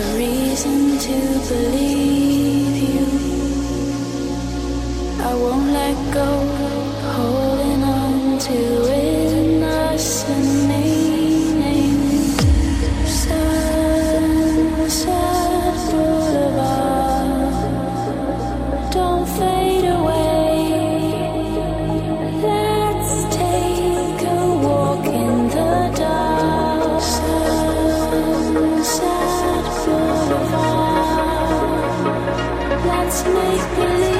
the reason to believe you. I won't let go, holding on to it and us and meaning. Sunset Boulevard, don't fade away. Let's take a walk in the dark. Sunset Boulevard, let's make believe.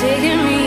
taking me.